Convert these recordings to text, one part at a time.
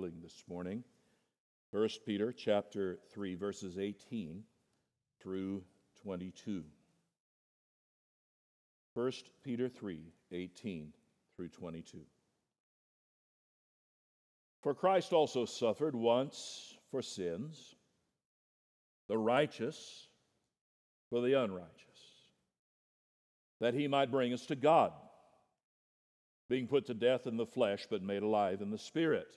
willing, this morning. 1 Peter chapter 3, verses 18 through 22. 1 Peter 3, 18 through 22. For Christ also suffered once for sins, the righteous for the unrighteous, that he might bring us to God, being put to death in the flesh, but made alive in the Spirit,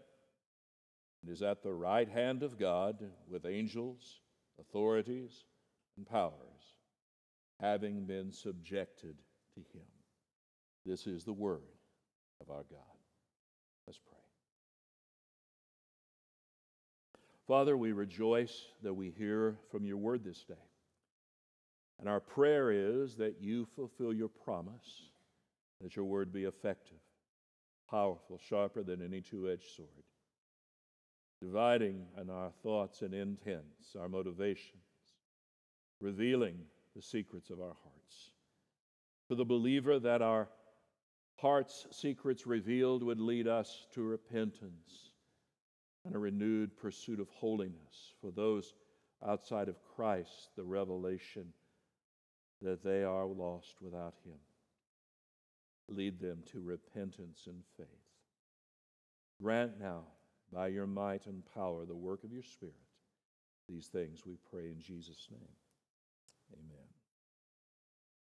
and is at the right hand of God with angels, authorities, and powers, having been subjected to him. This is the word of our God. Let's pray. Father, we rejoice that we hear from your word this day. And our prayer is that you fulfill your promise, that your word be effective, powerful, sharper than any two-edged sword, dividing in our thoughts and intents, our motivations, revealing the secrets of our hearts. For the believer, that our hearts' secrets revealed would lead us to repentance and a renewed pursuit of holiness. For those outside of Christ, the revelation that they are lost without him. Lead them to repentance and faith. Grant now, by your might and power, the work of your Spirit. These things we pray in Jesus' name. Amen.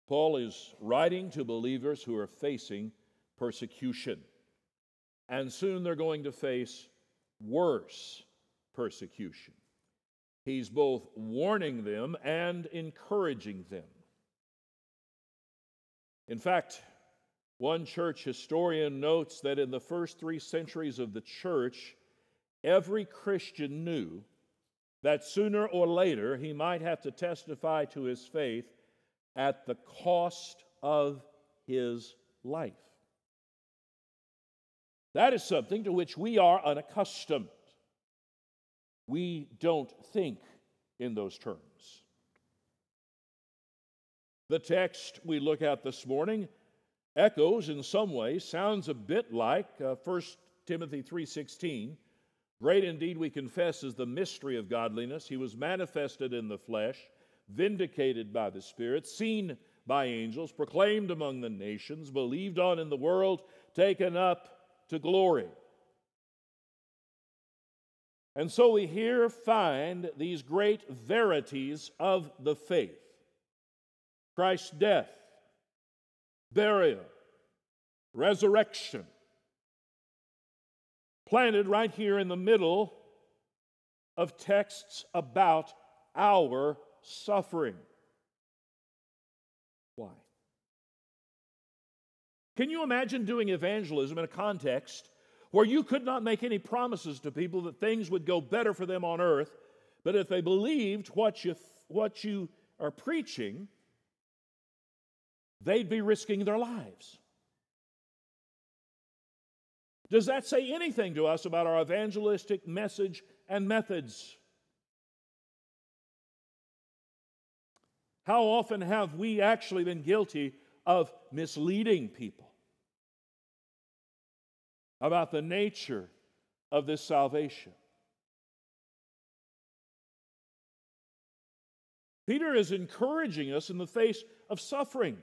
Paul is writing to believers who are facing persecution, and soon they're going to face worse persecution. He's both warning them and encouraging them. In fact, one church historian notes that in the first 3 centuries of the church, every Christian knew that sooner or later he might have to testify to his faith at the cost of his life. That is something to which we are unaccustomed. We don't think in those terms. The text we look at this morning echoes in some ways, sounds a bit like 1 Timothy 3:16. Great indeed we confess is the mystery of godliness. He was manifested in the flesh, vindicated by the Spirit, seen by angels, proclaimed among the nations, believed on in the world, taken up to glory. And so we here find these great verities of the faith. Christ's death, burial, resurrection, planted right here in the middle of texts about our suffering. Why? Can you imagine doing evangelism in a context where you could not make any promises to people that things would go better for them on earth, but if they believed what you are preaching, they'd be risking their lives? Does that say anything to us about our evangelistic message and methods? How often have we actually been guilty of misleading people about the nature of this salvation? Peter is encouraging us in the face of suffering.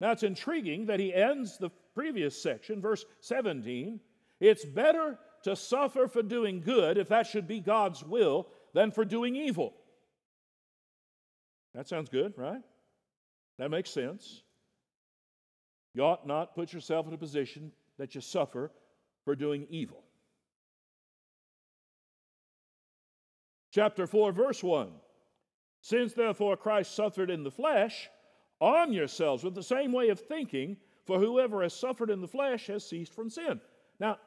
Now it's intriguing that he ends the previous section, verse 17. It's better to suffer for doing good, if that should be God's will, than for doing evil. That sounds good, right? That makes sense. You ought not put yourself in a position that you suffer for doing evil. Chapter 4, verse 1. Since therefore Christ suffered in the flesh, arm yourselves with the same way of thinking, for whoever has suffered in the flesh has ceased from sin. Now,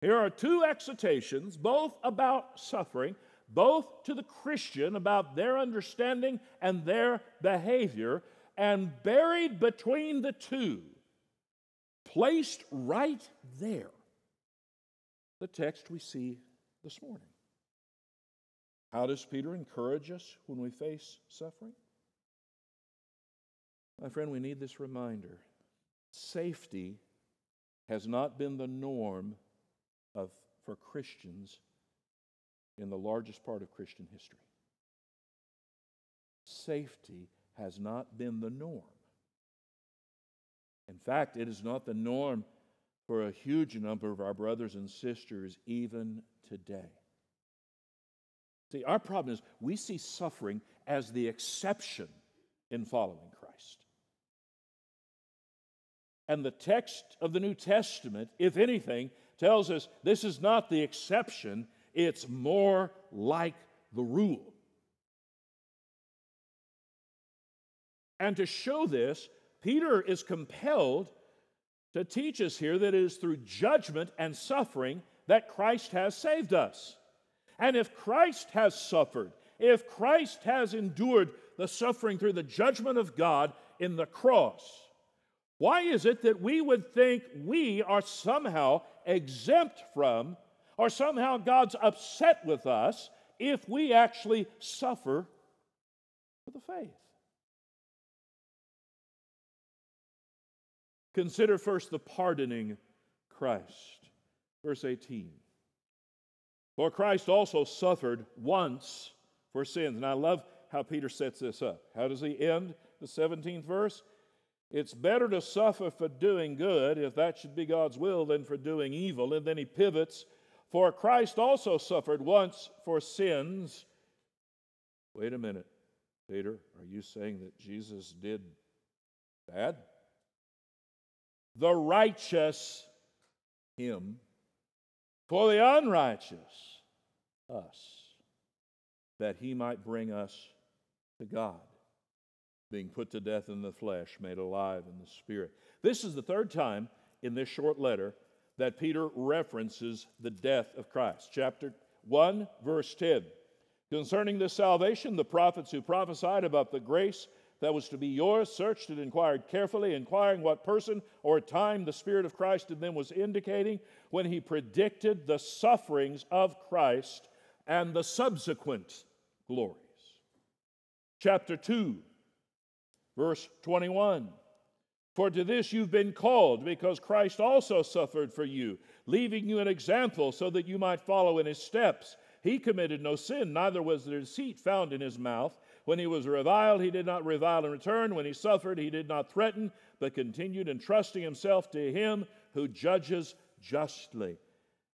Here are two exhortations, both about suffering, both to the Christian about their understanding and their behavior, and buried between the two, placed right there, the text we see this morning. How does Peter encourage us when we face suffering? My friend, we need this reminder. Safety has not been the norm for Christians in the largest part of Christian history. Safety has not been the norm. In fact, it is not the norm for a huge number of our brothers and sisters even today. See, our problem is we see suffering as the exception in following Christ. And the text of the New Testament, if anything, tells us this is not the exception, it's more like the rule. And to show this, Peter is compelled to teach us here that it is through judgment and suffering that Christ has saved us. And if Christ has suffered, if Christ has endured the suffering through the judgment of God in the cross, why is it that we would think we are somehow exempt from, or somehow God's upset with us if we actually suffer for the faith? Consider first the pardoning Christ. Verse 18. For Christ also suffered once for sins. And I love how Peter sets this up. How does he end the 17th verse? It's better to suffer for doing good, if that should be God's will, than for doing evil. And then he pivots. For Christ also suffered once for sins. Wait a minute, Peter. Are you saying that Jesus did bad? The righteous, him. For the unrighteous, us. That he might bring us to God. Being put to death in the flesh, made alive in the spirit. This is the third time in this short letter that Peter references the death of Christ. Chapter 1, verse 10. Concerning this salvation, the prophets who prophesied about the grace that was to be yours searched and inquired carefully, inquiring what person or time the Spirit of Christ in them was indicating when he predicted the sufferings of Christ and the subsequent glories. Chapter 2. Verse 21, for to this you've been called, because Christ also suffered for you, leaving you an example so that you might follow in his steps. He committed no sin, neither was there deceit found in his mouth. When he was reviled, he did not revile in return. When he suffered, he did not threaten, but continued entrusting himself to him who judges justly.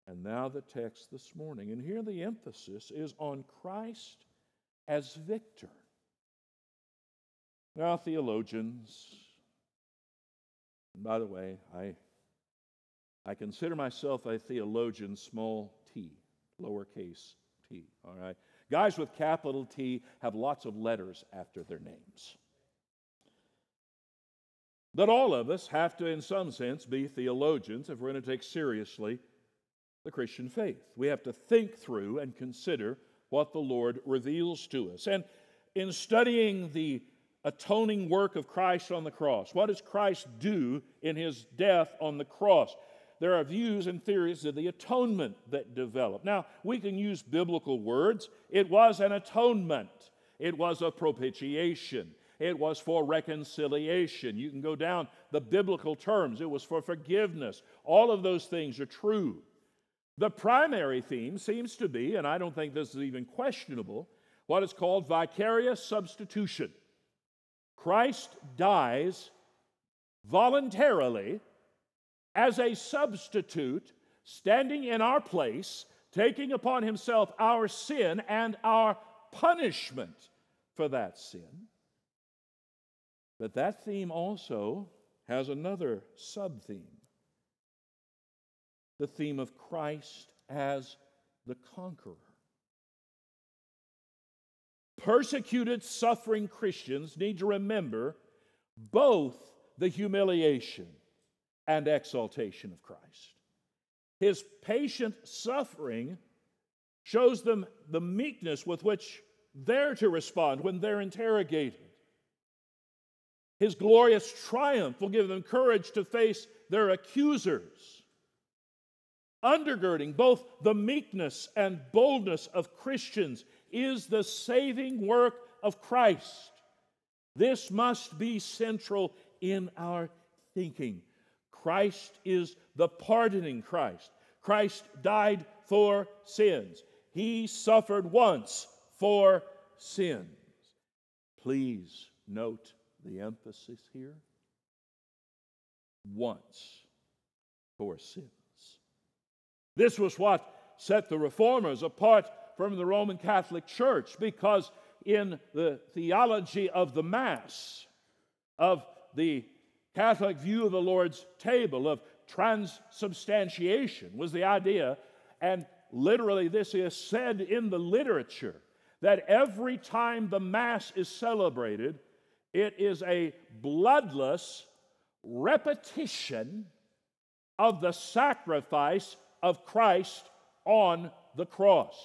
And now the text this morning. And here the emphasis is on Christ as victor. Now, theologians, and by the way, I consider myself a theologian, small t, lowercase t, all right? Guys with capital T have lots of letters after their names. But all of us have to, in some sense, be theologians if we're going to take seriously the Christian faith. We have to think through and consider what the Lord reveals to us. And in studying the atoning work of Christ on the cross. What does Christ do in his death on the cross? There are views and theories of the atonement that develop. Now, we can use biblical words. It was an atonement. It was a propitiation. It was for reconciliation. You can go down the biblical terms. It was for forgiveness. All of those things are true. The primary theme seems to be, and I don't think this is even questionable, what is called vicarious substitution. Christ dies voluntarily as a substitute, standing in our place, taking upon himself our sin and our punishment for that sin. But that theme also has another sub-theme, the theme of Christ as the conqueror. Persecuted, suffering Christians need to remember both the humiliation and exaltation of Christ. His patient suffering shows them the meekness with which they're to respond when they're interrogated. His glorious triumph will give them courage to face their accusers, undergirding both the meekness and boldness of Christians is the saving work of Christ. This must be central in our thinking. Christ is the pardoning Christ. Christ died for sins. He suffered once for sins. Please note the emphasis here. Once for sins. This was what set the Reformers apart from the Roman Catholic Church, because in the theology of the Mass, of the Catholic view of the Lord's table, of transubstantiation was the idea, and literally this is said in the literature, that every time the Mass is celebrated, it is a bloodless repetition of the sacrifice of Christ on the cross.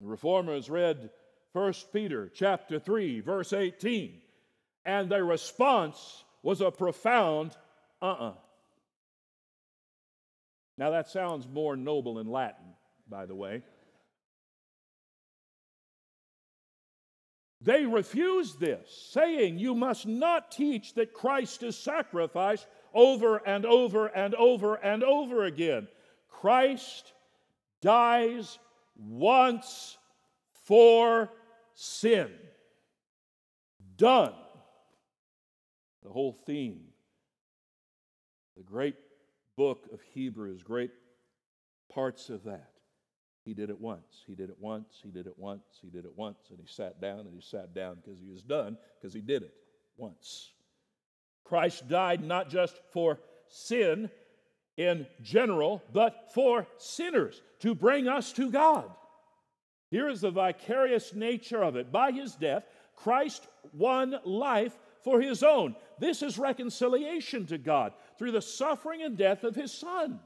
The Reformers read 1 Peter chapter 3, verse 18, and their response was a profound uh-uh. Now that sounds more noble in Latin, by the way. They refused this, saying, "You must not teach that Christ is sacrificed over and over and over and over again. Christ dies once for sin. Done." The whole theme, the great book of Hebrews, great parts of that. He did it once, he did it once, he did it once, he did it once, and he sat down, and he sat down because he was done, because he did it once. Christ died not just for sin in general, but for sinners, to bring us to God. Here is the vicarious nature of it. By his death, Christ won life for his own. This is reconciliation to God through the suffering and death of his Son.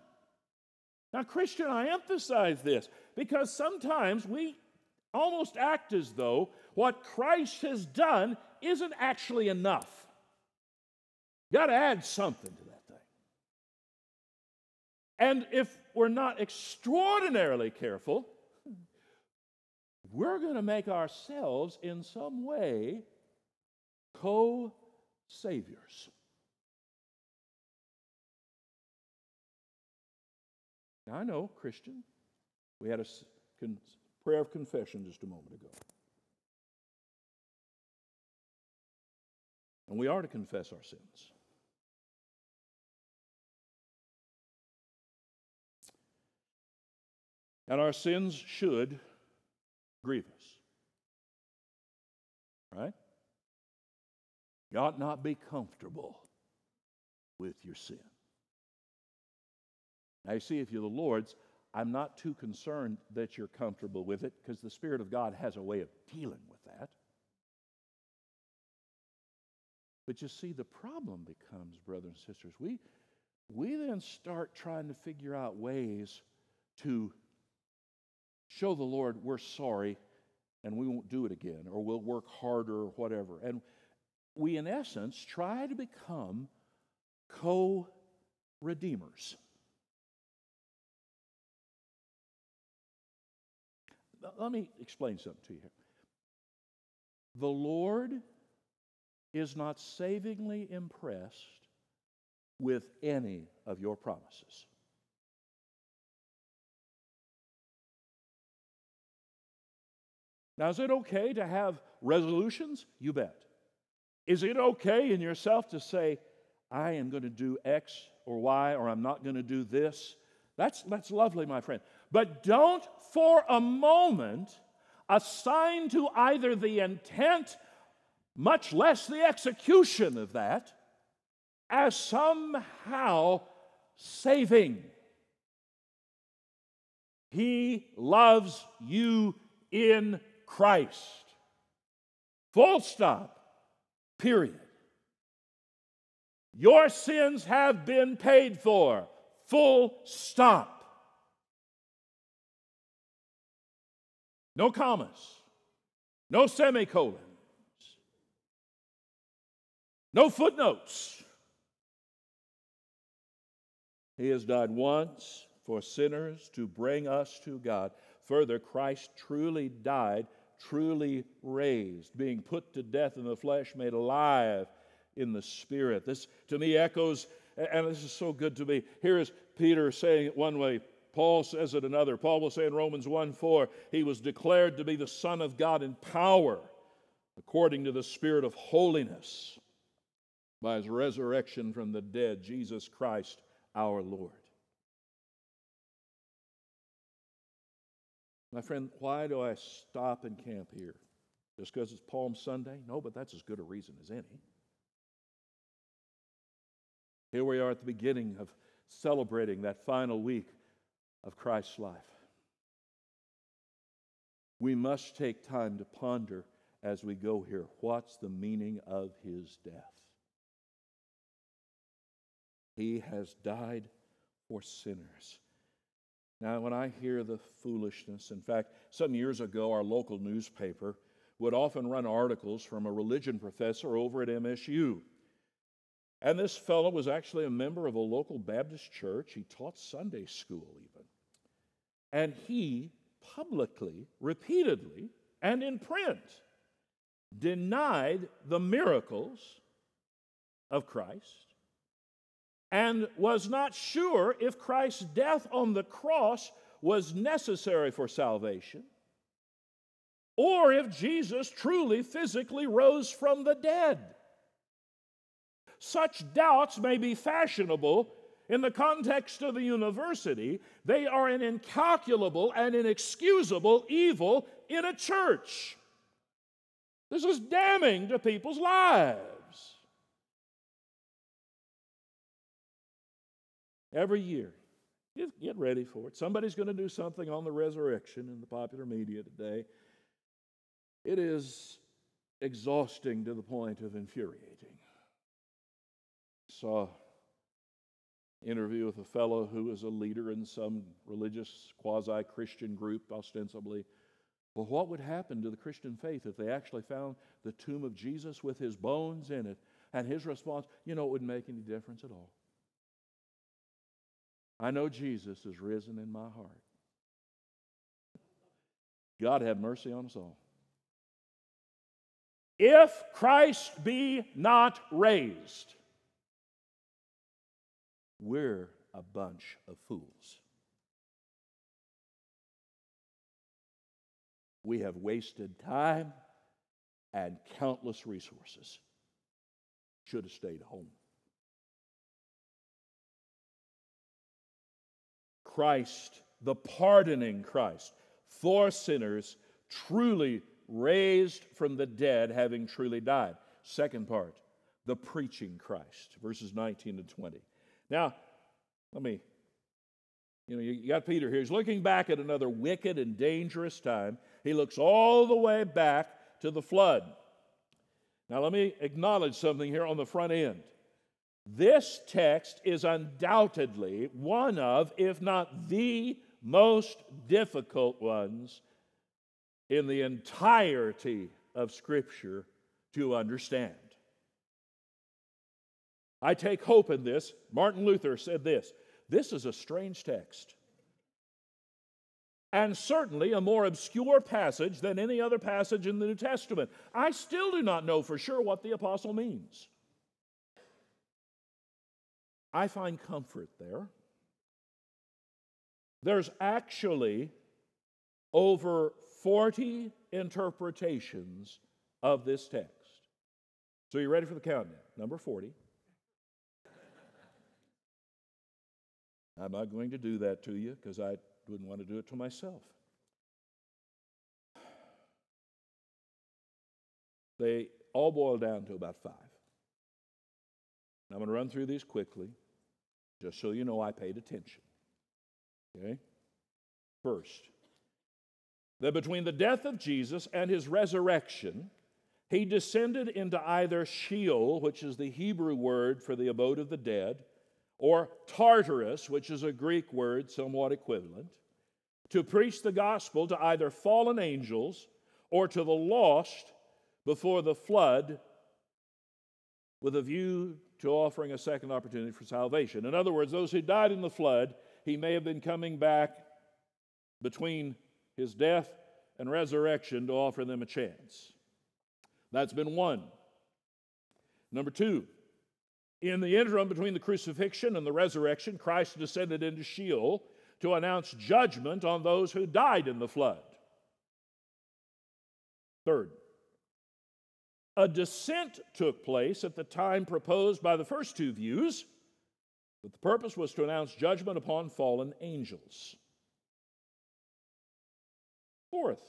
Now, Christian, I emphasize this because sometimes we almost act as though what Christ has done isn't actually enough. Got to add something to that thing. And if we're not extraordinarily careful, we're going to make ourselves in some way co-saviors. Now, I know, Christian, we had a prayer of confession just a moment ago. And we are to confess our sins. And our sins should grieve us. Right? You ought not be comfortable with your sin. Now, you see, if you're the Lord's, I'm not too concerned that you're comfortable with it, because the Spirit of God has a way of dealing with that. But you see, the problem becomes, brothers and sisters, we then start trying to figure out ways to show the Lord we're sorry and we won't do it again, or we'll work harder or whatever. And we, in essence, try to become co-redeemers. Let me explain something to you here. The Lord is not savingly impressed with any of your promises. Now, is it okay to have resolutions? You bet. Is it okay in yourself to say, I am going to do X or Y, or I'm not going to do this? That's lovely, my friend. But don't for a moment assign to either the intent, much less the execution of that, as somehow saving. He loves you in Christ. Full stop. Period. Your sins have been paid for. Full stop. No commas. No semicolons. No footnotes. He has died once for sinners to bring us to God. Further, Christ truly died, truly raised, being put to death in the flesh, made alive in the spirit. This, to me, echoes, and this is so good to me. Here is Peter saying it one way. Paul says it another. Paul will say in Romans 1:4, he was declared to be the Son of God in power, according to the Spirit of holiness, by his resurrection from the dead, Jesus Christ our Lord. My friend, why do I stop and camp here? Just because it's Palm Sunday? No, but that's as good a reason as any. Here we are at the beginning of celebrating that final week of Christ's life. We must take time to ponder as we go here, what's the meaning of his death? He has died for sinners. Now, when I hear the foolishness, in fact, some years ago, our local newspaper would often run articles from a religion professor over at MSU. And this fellow was actually a member of a local Baptist church. He taught Sunday school, even. And he publicly, repeatedly, and in print, denied the miracles of Christ, and was not sure if Christ's death on the cross was necessary for salvation, or if Jesus truly physically rose from the dead. Such doubts may be fashionable in the context of the university. They are an incalculable and inexcusable evil in a church. This is damning to people's lives. Every year, get ready for it. Somebody's going to do something on the resurrection in the popular media today. It is exhausting to the point of infuriating. I saw an interview with a fellow who is a leader in some religious quasi-Christian group, ostensibly. Well, what would happen to the Christian faith if they actually found the tomb of Jesus with his bones in it? And his response, you know, it wouldn't make any difference at all. I know Jesus is risen in my heart. God have mercy on us all. If Christ be not raised, we're a bunch of fools. We have wasted time and countless resources. Should have stayed home. Christ, the pardoning Christ, for sinners, truly raised from the dead, having truly died. Second part, the preaching Christ, verses 19 to 20. Now, you got Peter here. He's looking back at another wicked and dangerous time. He looks all the way back to the flood. Now, let me acknowledge something here on the front end. This text is undoubtedly one of, if not the most difficult ones in the entirety of Scripture to understand. I take hope in this. Martin Luther said this: this is a strange text, and certainly a more obscure passage than any other passage in the New Testament. I still do not know for sure what the apostle means. I find comfort there. There's actually over 40 interpretations of this text. So you ready for the countdown? Number 40. I'm not going to do that to you because I wouldn't want to do it to myself. They all boil down to about 5. And I'm going to run through these quickly, just so you know I paid attention. Okay? First, that between the death of Jesus and his resurrection, He descended into either Sheol, which is the Hebrew word for the abode of the dead, or Tartarus, which is a Greek word somewhat equivalent, to preach the gospel to either fallen angels or to the lost before the flood, with a view to offering a second opportunity for salvation. In other words, those who died in the flood, he may have been coming back between his death and resurrection to offer them a chance. That's been one. Number two, in the interim between the crucifixion and the resurrection, Christ descended into Sheol to announce judgment on those who died in the flood. Third, a descent took place at the time proposed by the first two views, but the purpose was to announce judgment upon fallen angels. Fourth,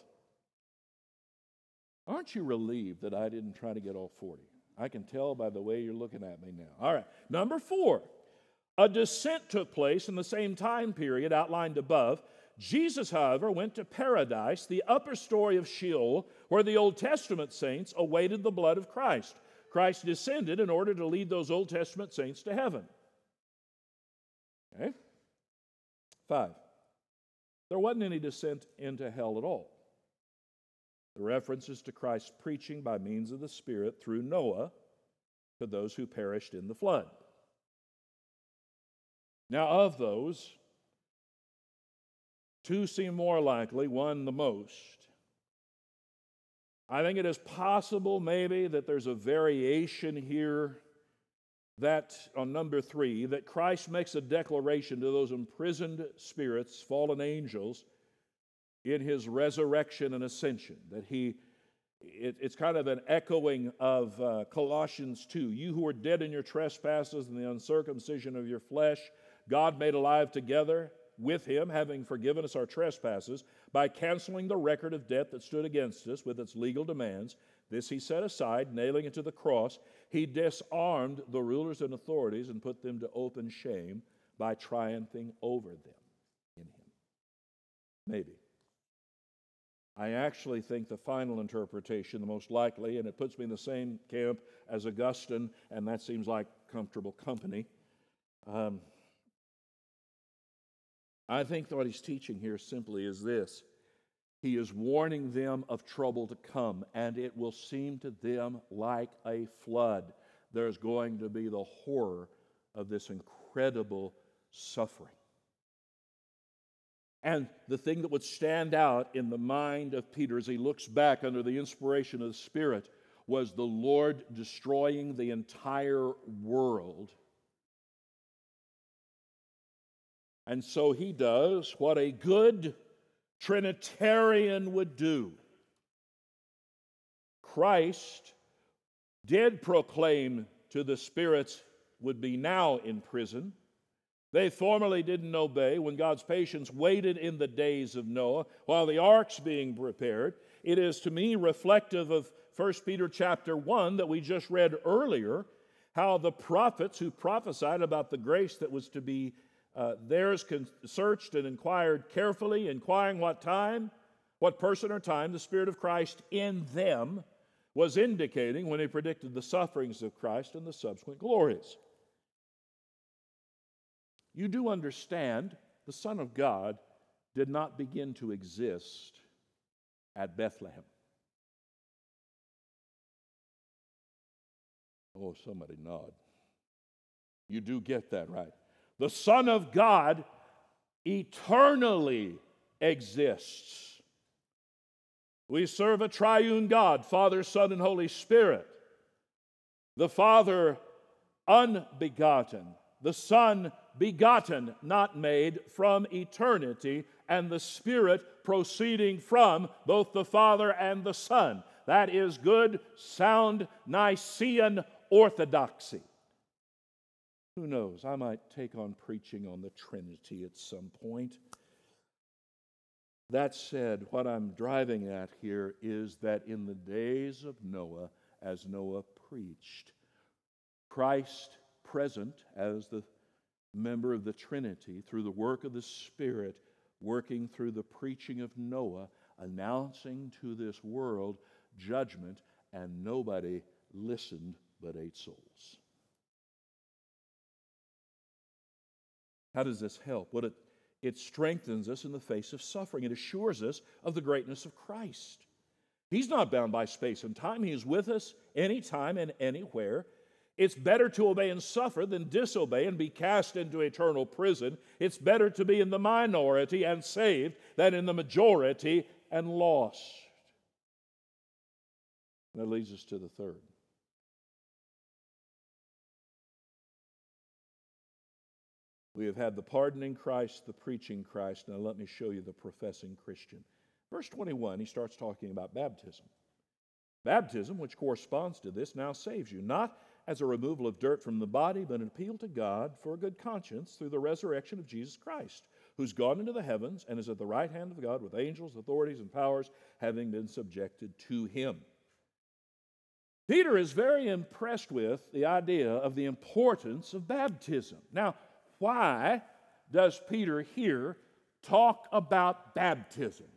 aren't you relieved that I didn't try to get all 40? I can tell by the way you're looking at me now. All right, number four. A descent took place in the same time period outlined above. Jesus, however, went to paradise, the upper story of Sheol, where the Old Testament saints awaited the blood of Christ. Christ descended in order to lead those Old Testament saints to heaven. Okay? Five. There wasn't any descent into hell at all. The references to Christ's preaching by means of the Spirit through Noah to those who perished in the flood. Now, of those, two seem more likely, one the most. I think it is possible maybe that there's a variation here that on number three, that Christ makes a declaration to those imprisoned spirits, fallen angels, in his resurrection and ascension, that it's kind of an echoing of Colossians 2. You who were dead in your trespasses and the uncircumcision of your flesh, God made alive together with him, having forgiven us our trespasses, by canceling the record of debt that stood against us with its legal demands. This he set aside, nailing it to the cross. He disarmed the rulers and authorities and put them to open shame by triumphing over them in him. Maybe. I actually think the final interpretation, the most likely, and it puts me in the same camp as Augustine, and that seems like comfortable company. I think what he's teaching here simply is this. He is warning them of trouble to come, and it will seem to them like a flood. There's going to be the horror of this incredible suffering. And the thing that would stand out in the mind of Peter as he looks back under the inspiration of the Spirit was the Lord destroying the entire world. And so he does what a good Trinitarian would do. Christ did proclaim to the spirits would be now in prison. They formerly didn't obey when God's patience waited in the days of Noah while the ark's being prepared. It is to me reflective of 1 Peter chapter 1 that we just read earlier, how the prophets who prophesied about the grace that was to be theirs searched and inquired carefully, inquiring what time, what person or time the Spirit of Christ in them was indicating when he predicted the sufferings of Christ and the subsequent glories. You do understand the Son of God did not begin to exist at Bethlehem. Oh, somebody nod. You do get that, right? The Son of God eternally exists. We serve a triune God, Father, Son, and Holy Spirit. The Father unbegotten, the Son begotten, not made, from eternity, and the Spirit proceeding from both the Father and the Son. That is good, sound, Nicene orthodoxy. Who knows? I might take on preaching on the Trinity at some point. That said, what I'm driving at here is that in the days of Noah, as Noah preached, Christ present as the member of the Trinity, through the work of the Spirit, working through the preaching of Noah, announcing to this world judgment and nobody listened but 8 souls. How does this help? Well, it strengthens us in the face of suffering. It assures us of the greatness of Christ. He's not bound by space and time. He is with us anytime and anywhere. It's better to obey and suffer than disobey and be cast into eternal prison. It's better to be in the minority and saved than in the majority and lost. And that leads us to the third. We have had the pardoning Christ, the preaching Christ. Now let me show you the professing Christian. Verse 21, he starts talking about baptism. Baptism, which corresponds to this, now saves you, not as a removal of dirt from the body, but an appeal to God for a good conscience through the resurrection of Jesus Christ, who's gone into the heavens and is at the right hand of God with angels, authorities, and powers, having been subjected to him. Peter is very impressed with the idea of the importance of baptism. Now, why does Peter here talk about baptism?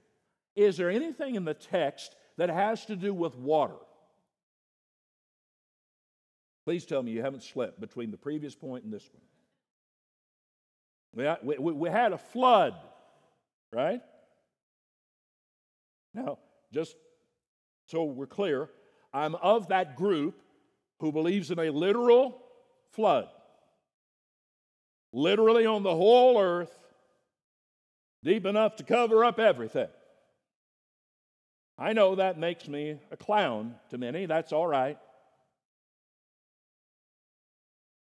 Is there anything in the text that has to do with water? Please tell me you haven't slept between the previous point and this one. We had a flood, right? Now, just so we're clear, I'm of that group who believes in a literal flood. Literally on the whole earth, deep enough to cover up everything. I know that makes me a clown to many. That's all right.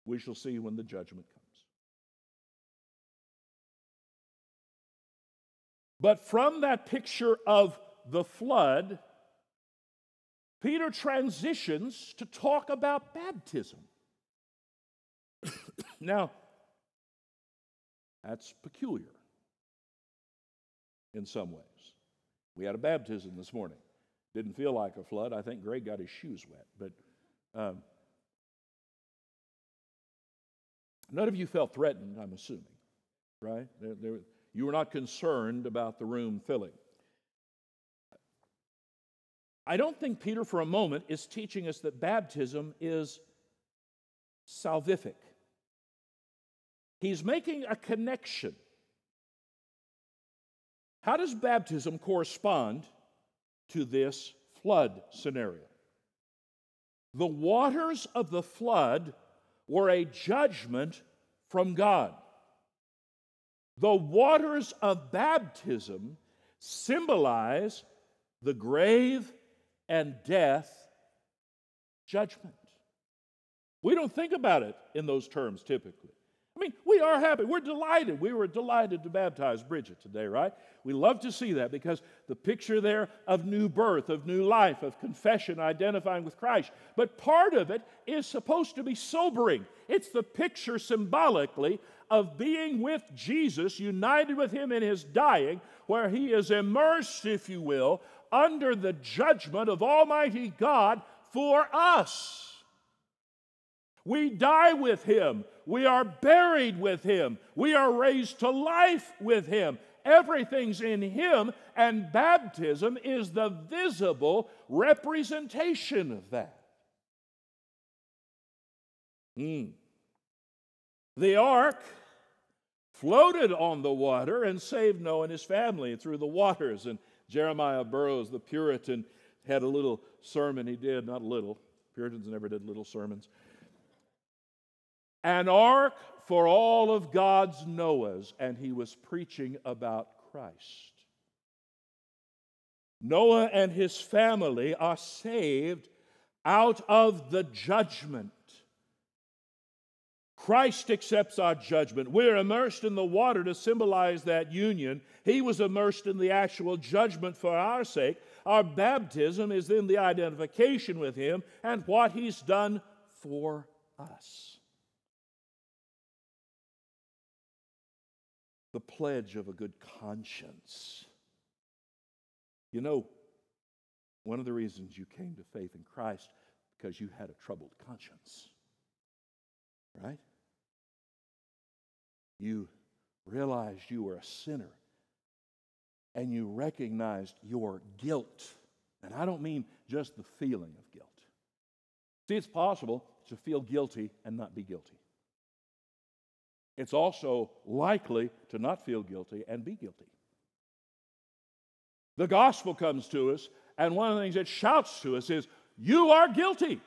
We shall see when the judgment comes. But from that picture of the flood, Peter transitions to talk about baptism. Now, that's peculiar in some ways. We had a baptism this morning. Didn't feel like a flood. I think Greg got his shoes wet. But none of you felt threatened, I'm assuming, right? You were not concerned about the room filling. I don't think Peter for a moment is teaching us that baptism is salvific. He's making a connection. How does baptism correspond to this flood scenario? The waters of the flood were a judgment from God. The waters of baptism symbolize the grave and death judgment. We don't think about it in those terms typically. I mean, we are happy. We're delighted. We were delighted to baptize Bridget today, right? We love to see that because the picture there of new birth, of new life, of confession, identifying with Christ. But part of it is supposed to be sobering. It's the picture symbolically of being with Jesus, united with him in his dying, where he is immersed, if you will, under the judgment of Almighty God for us. We die with him. We are buried with him. We are raised to life with him. Everything's in him, and baptism is the visible representation of that. The ark floated on the water and saved Noah and his family through the waters. And Jeremiah Burroughs, the Puritan, had a little sermon he did. Not little. Puritans never did little sermons. An ark for all of God's Noahs, and he was preaching about Christ. Noah and his family are saved out of the judgment. Christ accepts our judgment. We're immersed in the water to symbolize that union. He was immersed in the actual judgment for our sake. Our baptism is in the identification with him and what he's done for us. The pledge of a good conscience. You know, one of the reasons you came to faith in Christ because you had a troubled conscience, right? You realized you were a sinner and you recognized your guilt And I don't mean just the feeling of guilt. See, it's possible to feel guilty and not be guilty. It's also likely to not feel guilty and be guilty. The gospel comes to us, and one of the things it shouts to us is, you are guilty.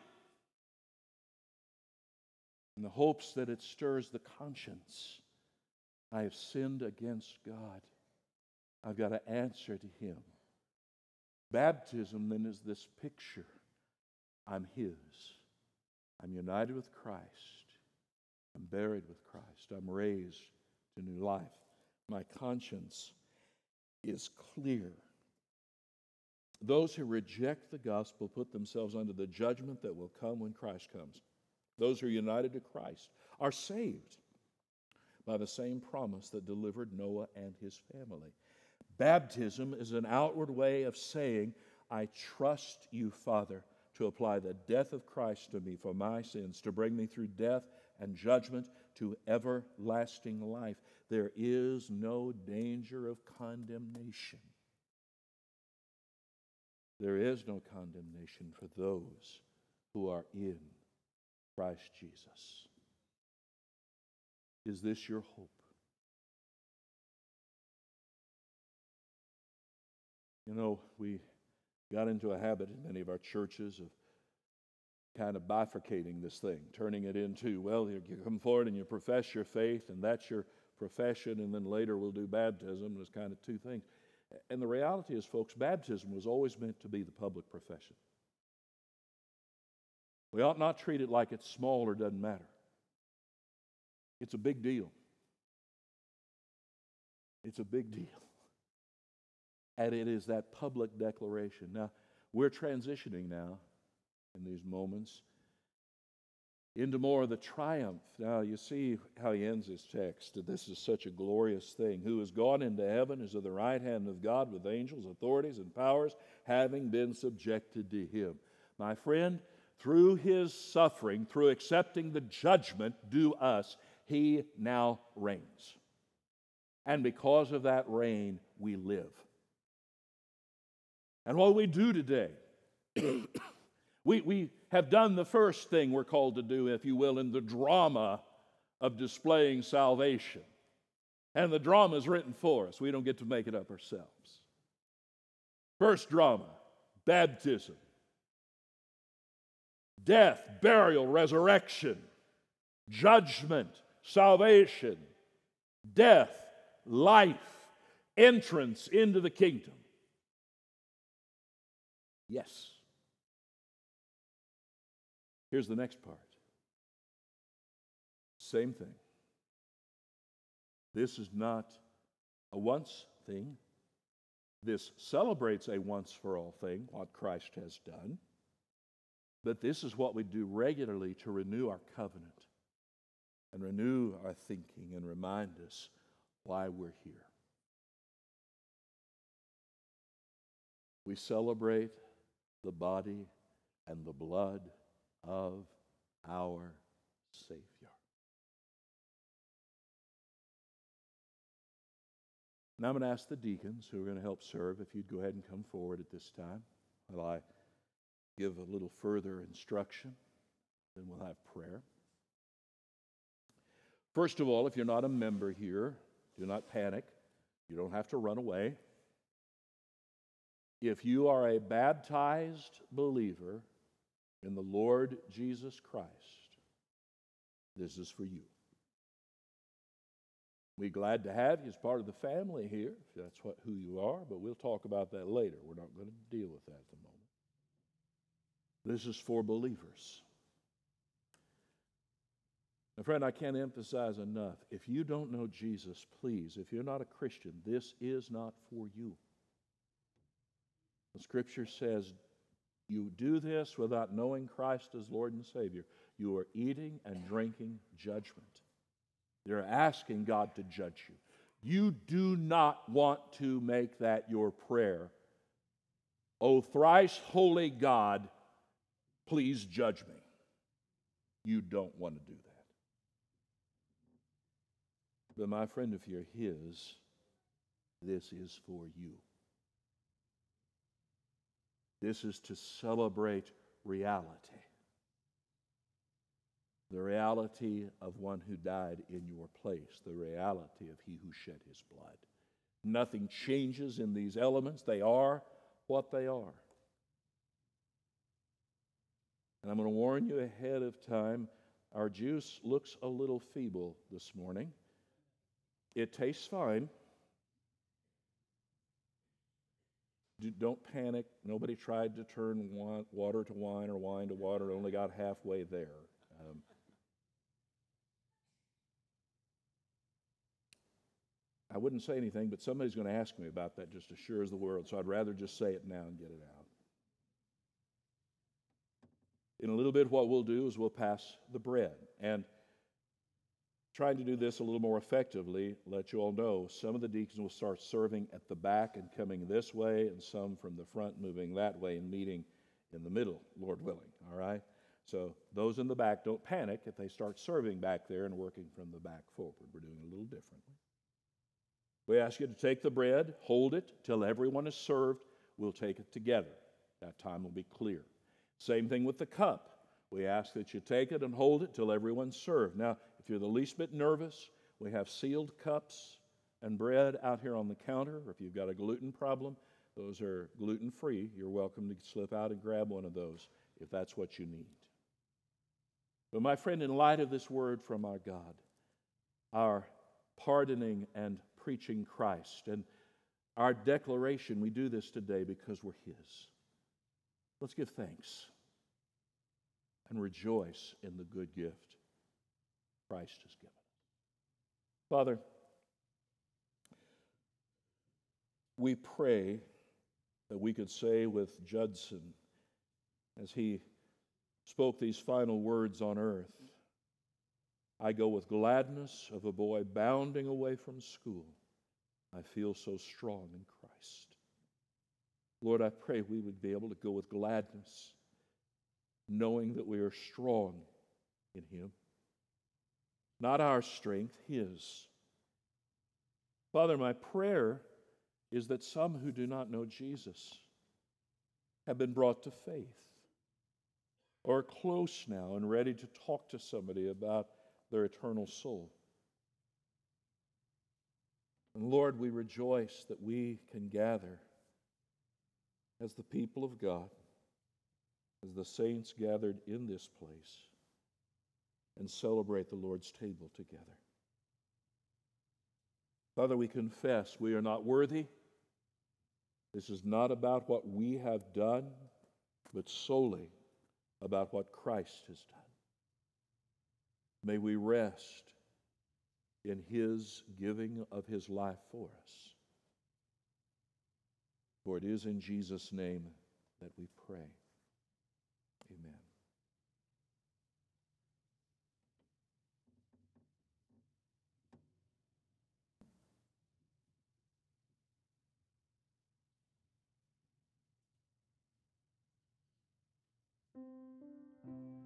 In the hopes that it stirs the conscience. I have sinned against God. I've got to answer to Him. Baptism then is this picture. I'm His. I'm united with Christ. I'm buried with Christ. I'm raised to new life. My conscience is clear. Those who reject the gospel put themselves under the judgment that will come when Christ comes. Those who are united to Christ are saved by the same promise that delivered Noah and his family. Baptism is an outward way of saying, I trust you, Father, to apply the death of Christ to me for my sins, to bring me through death and judgment to everlasting life. There is no danger of condemnation. There is no condemnation for those who are in Christ Jesus. Is this your hope? You know, we got into a habit in many of our churches of kind of bifurcating this thing, turning it into, well, you come forward and you profess your faith, and that's your profession, and then later we'll do baptism. It's kind of two things. And the reality is, folks, baptism was always meant to be the public profession. We ought not treat it like it's small or doesn't matter. It's a big deal. It's a big deal. And it is that public declaration. Now, we're transitioning now in these moments into more of the triumph. Now, you see how he ends his text. This is such a glorious thing. Who has gone into heaven is at the right hand of God with angels, authorities, and powers, having been subjected to Him. My friend, through His suffering, through accepting the judgment due us, He now reigns. And because of that reign, we live. And what we do today, we have done the first thing we're called to do, if you will, in the drama of displaying salvation. And the drama is written for us. We don't get to make it up ourselves. First drama, baptism. Death, burial, resurrection, judgment, salvation, death, life, entrance into the kingdom. Yes. Here's the next part. Same thing. This is not a once thing. This celebrates a once for all thing, what Christ has done. But this is what we do regularly to renew our covenant and renew our thinking and remind us why we're here. We celebrate the body and the blood of our Savior. Now I'm going to ask the deacons who are going to help serve if you'd go ahead and come forward at this time while I give a little further instruction, then we'll have prayer. First of all, if you're not a member here, do not panic. You don't have to run away. If you are a baptized believer in the Lord Jesus Christ, this is for you. We're glad to have you as part of the family here, if that's who you are, but we'll talk about that later. We're not going to deal with that at the moment. This is for believers. Now, friend, I can't emphasize enough. If you don't know Jesus, please, if you're not a Christian, this is not for you. The Scripture says you do this without knowing Christ as Lord and Savior. You are eating and drinking judgment. You're asking God to judge you. You do not want to make that your prayer. O thrice holy God, please judge me. You don't want to do that. But my friend, if you're His, this is for you. This is to celebrate reality. The reality of one who died in your place. The reality of he who shed his blood. Nothing changes in these elements. They are what they are. And I'm going to warn you ahead of time, our juice looks a little feeble this morning. It tastes fine. Don't panic. Nobody tried to turn water to wine or wine to water. Only got halfway there. I wouldn't say anything, but somebody's going to ask me about that just as sure as the world, so I'd rather just say it now and get it out. In a little bit, what we'll do is we'll pass the bread. And trying to do this a little more effectively, let you all know, some of the deacons will start serving at the back and coming this way, and some from the front moving that way and meeting in the middle, Lord willing, all right? So those in the back, don't panic if they start serving back there and working from the back forward. We're doing it a little differently. We ask you to take the bread, hold it till everyone is served. We'll take it together. That time will be clear. Same thing with the cup. We ask that you take it and hold it till everyone's served. Now, if you're the least bit nervous, we have sealed cups and bread out here on the counter. Or if you've got a gluten problem, those are gluten-free. You're welcome to slip out and grab one of those if that's what you need. But my friend, in light of this word from our God, our pardoning and preaching Christ, and our declaration, we do this today because we're His. Let's give thanks and rejoice in the good gift Christ has given. Father, we pray that we could say with Judson, as he spoke these final words on earth, I go with gladness of a boy bounding away from school. I feel so strong in Christ. Lord, I pray we would be able to go with gladness, knowing that we are strong in Him. Not our strength, His. Father, my prayer is that some who do not know Jesus have been brought to faith, or close now and ready to talk to somebody about their eternal soul. And Lord, we rejoice that we can gather as the people of God, as the saints gathered in this place, and celebrate the Lord's table together. Father, we confess we are not worthy. This is not about what we have done, but solely about what Christ has done. May we rest in His giving of His life for us. For it is in Jesus' name that we pray. Amen.